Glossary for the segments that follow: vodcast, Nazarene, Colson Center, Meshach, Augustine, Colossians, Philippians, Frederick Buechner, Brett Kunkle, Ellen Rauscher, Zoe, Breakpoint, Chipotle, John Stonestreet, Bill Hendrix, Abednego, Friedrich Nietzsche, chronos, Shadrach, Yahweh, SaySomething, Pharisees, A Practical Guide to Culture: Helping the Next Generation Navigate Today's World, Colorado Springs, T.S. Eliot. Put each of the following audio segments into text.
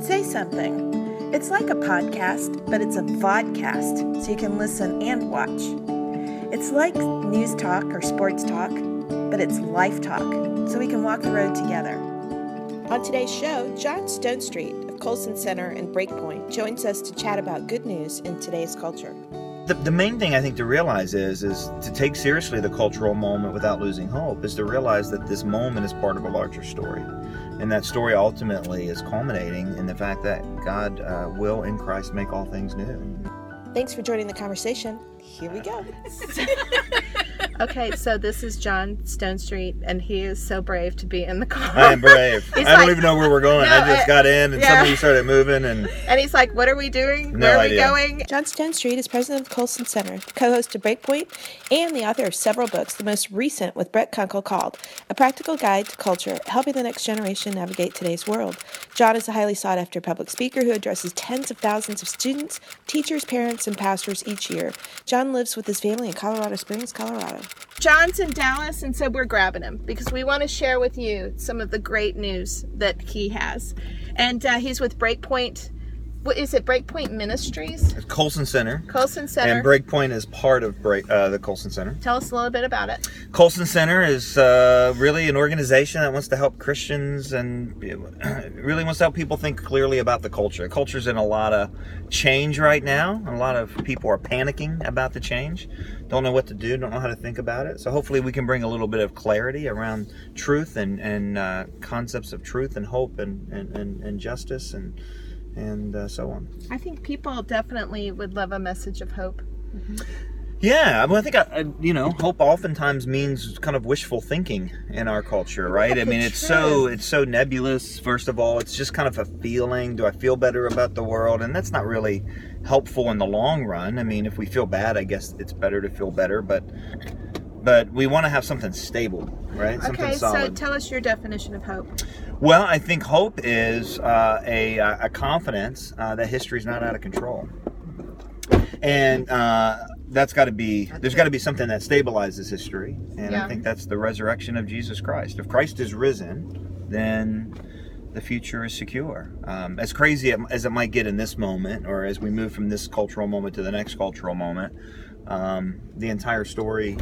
Say Something. It's like a podcast, but it's a vodcast, so you can listen and watch. It's like news talk or sports talk, but it's life talk, so we can walk the road together. On today's show, John Stonestreet of Colson Center and Breakpoint joins us to chat about good news in today's culture. The main thing I think to realize is to take seriously the cultural moment without losing hope, is to realize that this moment is part of a larger story. And that story ultimately is culminating in the fact that God will in Christ make all things new. Thanks for joining the conversation. Here we go. Okay, so this is John Stonestreet, and he is so brave to be in the car. I am brave. I don't even know where we're going. No, I just got in, and somebody started moving. And he's like, what are we doing? No idea. Where are we going? John Stonestreet is president of Colson Center, co-host of Breakpoint, and the author of several books, the most recent with Brett Kunkle called A Practical Guide to Culture: Helping the Next Generation Navigate Today's World. John is a highly sought-after public speaker who addresses tens of thousands of students, teachers, parents, and pastors each year. John lives with his family in Colorado Springs, Colorado. John's in Dallas, and so we're grabbing him because we want to share with you some of the great news that he has. And he's with Breakpoint. What is it? Breakpoint Ministries? Colson Center. Colson Center. And Breakpoint is part of the Colson Center. Tell us a little bit about it. Colson Center is really an organization that wants to help Christians and really wants to help people think clearly about the culture. Culture's in a lot of change right now. A lot of people are panicking about the change. Don't know what to do, don't know how to think about it. So hopefully we can bring a little bit of clarity around truth and concepts of truth and hope and justice and so on. I think people definitely would love a message of hope. Mm-hmm. Yeah, well, I think, hope oftentimes means kind of wishful thinking in our culture, right? I mean, it's so nebulous, first of all. It's just kind of a feeling. Do I feel better about the world? And that's not really helpful in the long run. I mean, if we feel bad, I guess it's better to feel better, but we want to have something stable, right? Okay, something solid. So tell us your definition of hope. Well, I think hope is a confidence that history's not out of control. And there's got to be something that stabilizes history. And I think that's the resurrection of Jesus Christ. If Christ is risen, then the future is secure. As crazy as it might get in this moment, or as we move from this cultural moment to the next cultural moment, the entire story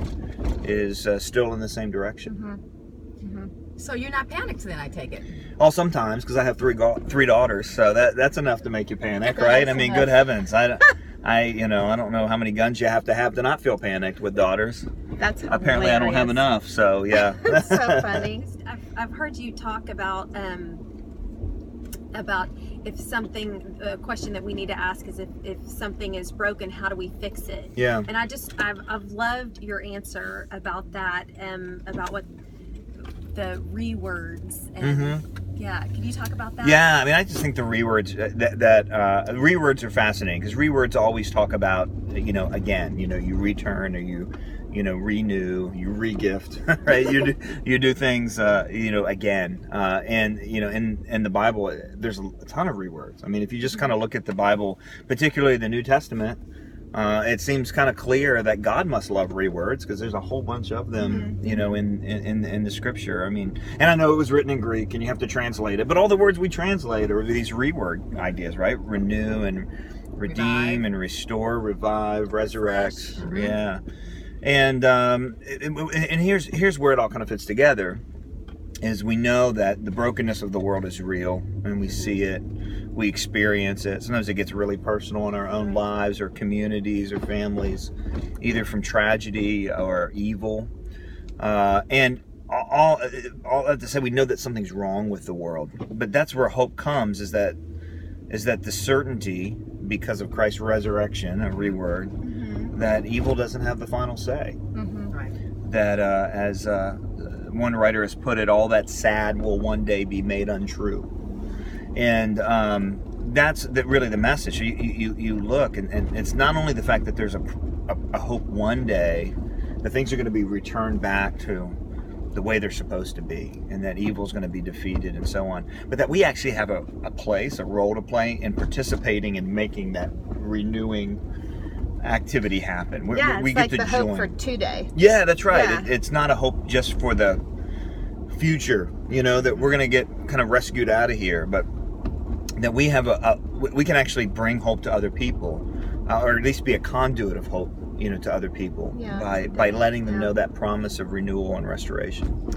is still in the same direction. Mm-hmm. Mm-hmm. So you're not panicked then, I take it? Well, sometimes, because I have three daughters, so that's enough to make you panic, right? I mean, good heavens. I don't know how many guns you have to not feel panicked with daughters. That's hilarious. Apparently I don't have enough, so yeah. That's so funny. I've heard you talk about if something, a question that we need to ask is if something is broken, how do we fix it? Yeah. And I've loved your answer about that, about what the rewords and mm-hmm. Yeah, can you talk about that? Yeah, I mean, I just think the rewords rewords are fascinating, because rewords always talk about again, you return, or you renew, you regift, right? you do things again, and in the Bible there's a ton of rewords. I mean, if you just kind of look at the Bible, particularly the New Testament. It seems kind of clear that God must love rewords, because there's a whole bunch of them, mm-hmm. In the Scripture. I mean, and I know it was written in Greek, and you have to translate it, but all the words we translate are these reword ideas, right? Renew and redeem, revive, and restore, revive, resurrect, mm-hmm. Yeah. And here's where it all kind of fits together, is we know that the brokenness of the world is real, and we see it. We experience it. Sometimes it gets really personal in our own lives or communities or families, either from tragedy or evil. And all that to say, we know that something's wrong with the world. But that's where hope comes, is that the certainty, because of Christ's resurrection, a reword, mm-hmm. that evil doesn't have the final say. Mm-hmm. Right. That as one writer has put it, all that's sad will one day be made untrue. And that's really the message. You look, and it's not only the fact that there's a hope one day, that things are going to be returned back to the way they're supposed to be, and that evil's going to be defeated and so on, but that we actually have a role to play in participating in making that renewing activity happen. We get to join. It's like the hope for today. Yeah, that's right. Yeah. It's not a hope just for the future, that we're going to get kind of rescued out of here, but that we have we can actually bring hope to other people, or at least be a conduit of hope, to other people, by letting them know that promise of renewal and restoration.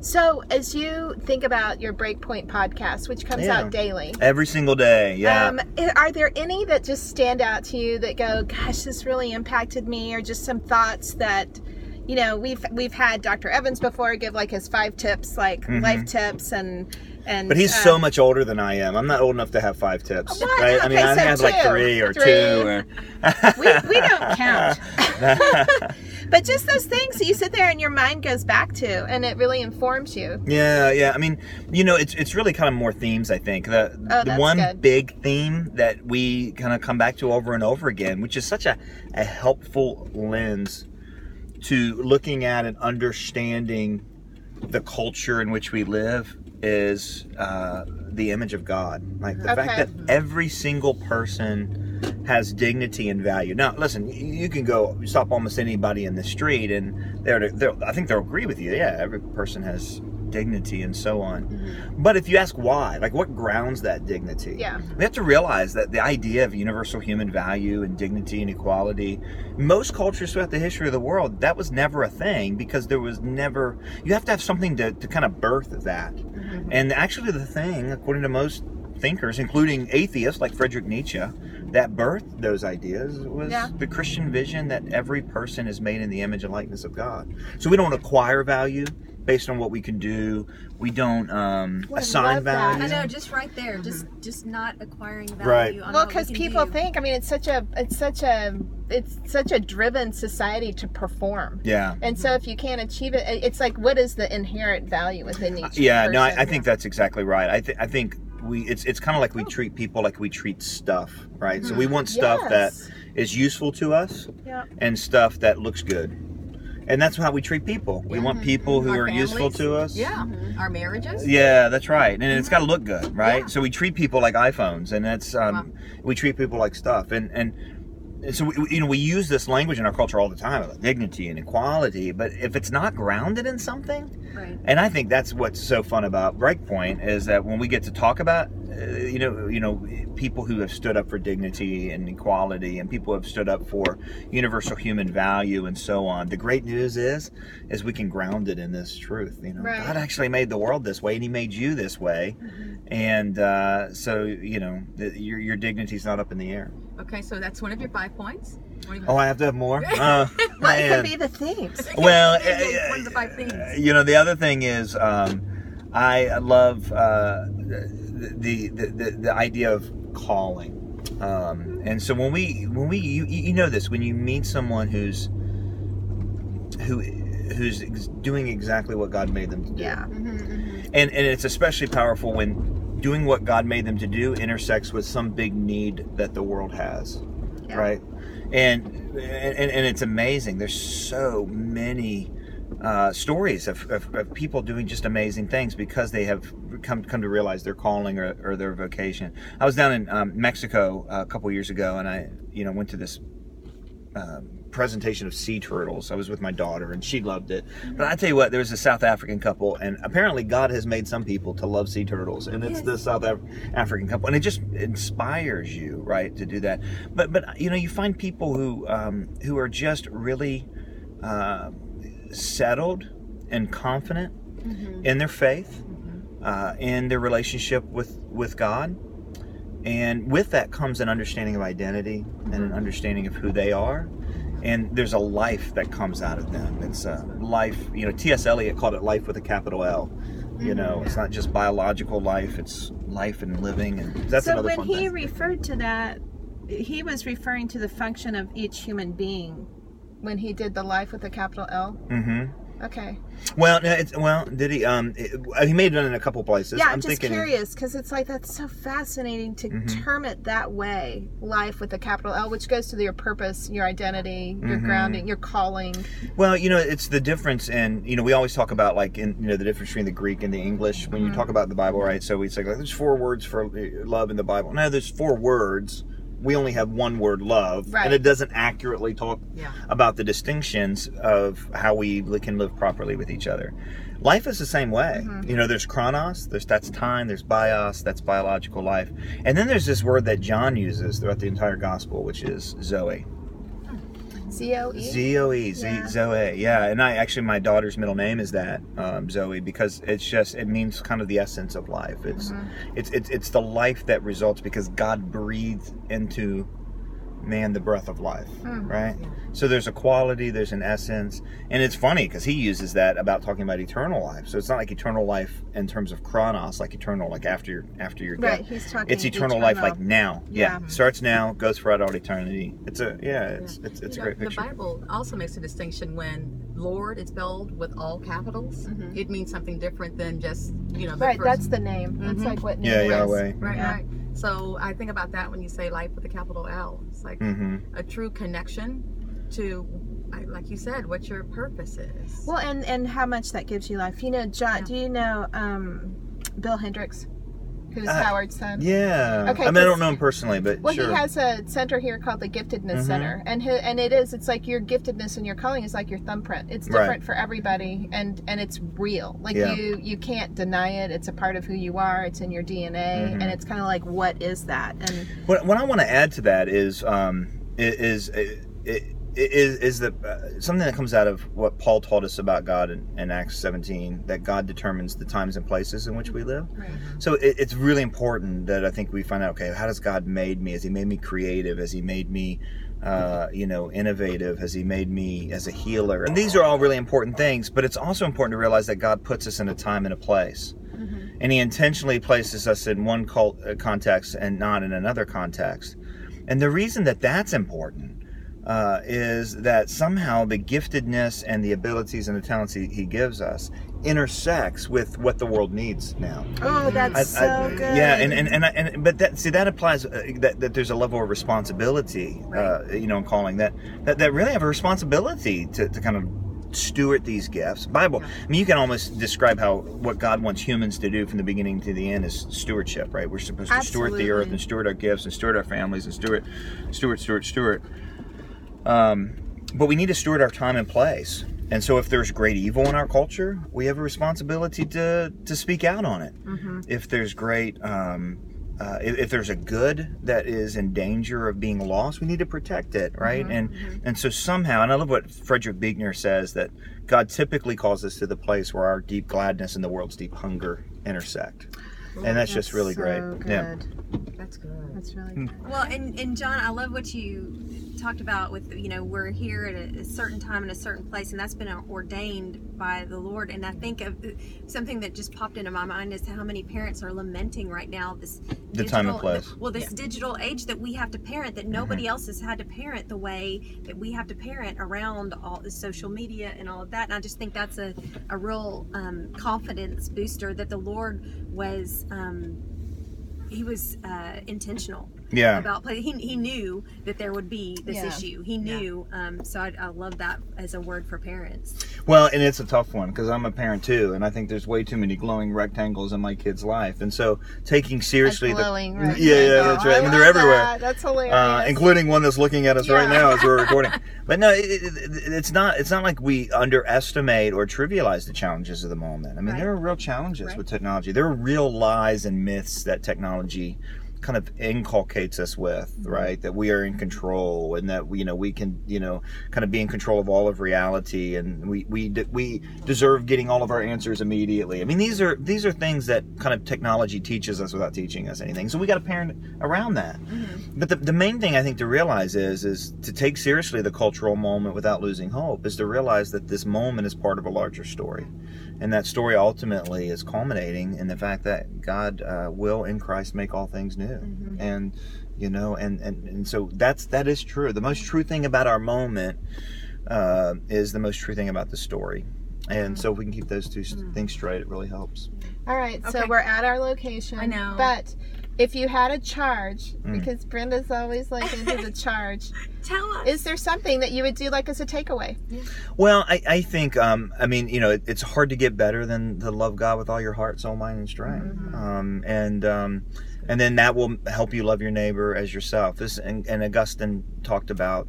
So as you think about your Breakpoint podcast, which comes out daily. Every single day, are there any that just stand out to you that go, gosh, this really impacted me, or just some thoughts that, we've had Dr. Evans before give like his 5 tips, like life tips and but he's so much older than I am. I'm not old enough to have 5 tips. What? Right? Okay, I mean, I have like 3 or 2. Or... we don't count. But just those things that you sit there and your mind goes back to, and it really informs you. Yeah. I mean, it's really kind of more themes, I think. The one big theme that we kind of come back to over and over again, which is such a helpful lens to looking at and understanding the culture in which we live, is the image of God. Like the fact that every single person has dignity and value. Now, listen, you can go stop almost anybody in the street, and I think they'll agree with you. Yeah, every person has dignity and so on. Mm-hmm. But if you ask why, like what grounds that dignity? Yeah. We have to realize that the idea of universal human value and dignity and equality, most cultures throughout the history of the world, that was never a thing, because there was never, you have to have something to kind of birth that. Mm-hmm. And actually the thing, according to most thinkers, including atheists like Friedrich Nietzsche, that birthed those ideas was the Christian vision that every person is made in the image and likeness of God. So we don't acquire value based on what we can do. We don't assign value. I know, just right there, just not acquiring value. Right. Well, because people think, it's such a driven society to perform. Yeah. And so if you can't achieve it, it's like, what is the inherent value within each person? Yeah. No, I think that's exactly right. I think. It's kind of like we treat people like we treat stuff, right? Mm-hmm. So we want stuff that is useful to us and stuff that looks good. And that's how we treat people. We want people who are useful to us. Yeah, our marriages. Yeah, that's right. And it's got to look good, right? Yeah. So we treat people like iPhones, and that's we treat people like stuff. And so we use this language in our culture all the time about dignity and equality, but if it's not grounded in something, right. And I think that's what's so fun about Breakpoint is that when we get to talk about people who have stood up for dignity and equality, and people who have stood up for universal human value and so on, the great news is we can ground it in this truth. God actually made the world this way, and He made you this way, and so your dignity's not up in the air. Okay, so that's one of your 5 points. I have to have more? Well, it can be the themes. Well, one of the 5 themes. The other thing is I love the idea of calling. And so when we you know this, when you meet someone who's doing exactly what God made them to do. Yeah. Mm-hmm. And it's especially powerful when doing what God made them to do intersects with some big need that the world has, right? And it's amazing. There's so many stories of people doing just amazing things because they have come to realize their calling or their vocation. I was down in Mexico a couple years ago, and I went to this presentation of sea turtles. I was with my daughter, and she loved it. But I tell you what, there was a South African couple, and apparently God has made some people to love sea turtles, and it's the South African couple, and it just inspires you, right, to do that. But you find people who are just really settled and confident in their faith, in their relationship with God. And with that comes an understanding of identity and an understanding of who they are. And there's a life that comes out of them. It's a life, T.S. Eliot called it life with a capital L. It's not just biological life, it's life and living. And that's another fun thing. So when he referred to that, he was referring to the function of each human being when he did the life with a capital L? Mm-hmm. Okay. Well, did he? He may have done it in a couple places. Yeah, I'm just curious because it's like that's so fascinating to term it that way, life with a capital L, which goes to your purpose, your identity, your grounding, your calling. Well, it's the difference, and we always talk about like the difference between the Greek and the English when you talk about the Bible, right? So we say like, there's 4 words for love in the Bible. No, there's 4 words we only have one word, love, right. And it doesn't accurately talk about the distinctions of how we can live properly with each other. Life is the same way. Mm-hmm. You know, there's chronos, that's time, there's bios, that's biological life. And then there's this word that John uses throughout the entire gospel, which is Zoe. Z-O-E? Z-O-E, Zoe, yeah. And my daughter's middle name is that, Zoe, because it means kind of the essence of life. It's, mm-hmm. it's the life that results because God breathed into man the breath of life, right? Yeah. So there's a quality, there's an essence. And it's funny because he uses that about talking about eternal life. So it's not like eternal life in terms of chronos, like eternal, like after your death. Right, he's talking eternal life like now. Yeah. Mm-hmm. Starts now, goes throughout all eternity. It's a great picture. The Bible also makes a distinction when Lord is spelled with all capitals. Mm-hmm. It means something different than just, Right, that's the name. Mm-hmm. That's like what name is. Yahweh. Right, yeah. Right. So I think about that when you say life with a capital L. It's like a true connection to, like you said, what your purpose is. Well, and how much that gives you life. You know, John, do you know Bill Hendrix, who's Howard's son? Yeah. Okay, I mean, I don't know him personally, but sure. He has a center here called the Giftedness Center. And it's like your giftedness and your calling is like your thumbprint. It's different for everybody, and it's real. Like you can't deny it. It's a part of who you are. It's in your DNA, and it's kind of like, what is that? And what I want to add to that is something that comes out of what Paul taught us about God in Acts 17, that God determines the times and places in which we live. Right. So it's really important that I think we find out, okay, how does God made me? Has he made me creative? Has he made me, innovative? Has he made me as a healer? And these are all really important things, but it's also important to realize that God puts us in a time and a place. Mm-hmm. And he intentionally places us in one context and not in another context. And the reason that that's important is that somehow the giftedness and the abilities and the talents he gives us intersects with what the world needs now. Oh, that's so good. Yeah, but that applies that there's a level of responsibility, in calling that really have a responsibility to kind of steward these gifts. Bible. I mean, you can almost describe what God wants humans to do from the beginning to the end is stewardship, right? We're supposed to steward the earth and steward our gifts and steward our families and steward. But we need to steward our time and place. And so if there's great evil in our culture, we have a responsibility to speak out on it. Mm-hmm. If there's great, if there's a good that is in danger of being lost, we need to protect it, right? Mm-hmm. And so somehow, and I love what Frederick Buechner says, that God typically calls us to the place where our deep gladness and the world's deep hunger intersect. And that's just really so great. Good. Yeah. That's good. That's really good. Well, and John, I love what you talked about with, we're here at a certain time in a certain place, and that's been ordained by the Lord. And I think of something that just popped into my mind is how many parents are lamenting right now the time and place. Digital age that we have to parent, that nobody else has had to parent the way that we have to parent around all the social media and all of that. And I just think that's a real confidence booster that the Lord was... he was intentional about play. He knew that there would be this issue. He knew, so I love that as a word for parents. Well, and it's a tough one because I'm a parent too, and I think there's way too many glowing rectangles in my kid's life, and so taking seriously that's right. I mean, they're everywhere. That's hilarious, including one that's looking at us right now as we're recording. But no, it's not like we underestimate or trivialize the challenges of the moment. I mean, there are real challenges with technology. There are real lies and myths that technology kind of inculcates us with, right? That we are in control and that we can kind of be in control of all of reality, and we deserve getting all of our answers immediately. I mean, these are things that kind of technology teaches us without teaching us anything. So we got to parent around that. Mm-hmm. But the main thing I think to realize is to take seriously the cultural moment without losing hope, is to realize that this moment is part of a larger story. And that story ultimately is culminating in the fact that God will in Christ make all things new. Mm-hmm. And, and so that is true. The most true thing about our moment is the most true thing about the story. And so if we can keep those two things straight, it really helps. All right. Okay. So we're at our location. I know. But if you had a charge, because Brenda's always like into the charge. Tell us. Is there something that you would do like as a takeaway? Yeah. Well, I think, it's hard to get better than to love God with all your heart, soul, mind, and strength. Mm-hmm. And then that will help you love your neighbor as yourself. This, and Augustine talked about,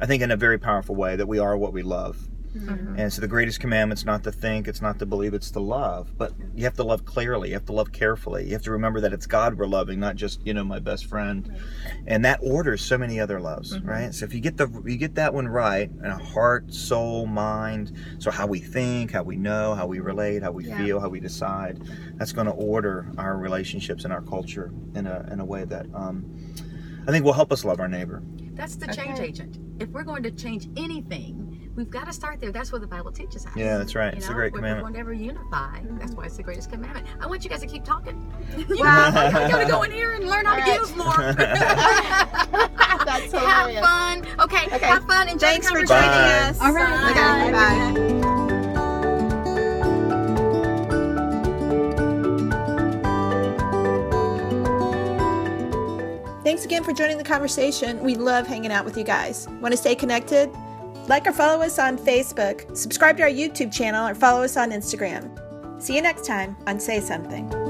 I think in a very powerful way, that we are what we love. Mm-hmm. And so the greatest commandment's not to think, it's not to believe, it's to love. But you have to love clearly, you have to love carefully. You have to remember that it's God we're loving, not just, you know, my best friend. Right. And that orders so many other loves, mm-hmm. right? So if you get that one right, and a heart, soul, mind, so how we think, how we know, how we relate, how we feel, how we decide, that's going to order our relationships and our culture in a way that I think will help us love our neighbor. That's the change agent. If we're going to change anything, we've got to start there. That's what the Bible teaches us. Yeah, that's right. You it's know? A great commandment. We'll never unify. That's why it's the greatest commandment. I want you guys to keep talking. I'm going to go in here and learn how to give more. That's hilarious. Have fun. Okay. Have fun. Enjoy Thanks the for joining us. All right. Bye. Okay, bye. Thanks again for joining the conversation. We love hanging out with you guys. Want to stay connected? Like or follow us on Facebook, subscribe to our YouTube channel, or follow us on Instagram. See you next time on Say Something.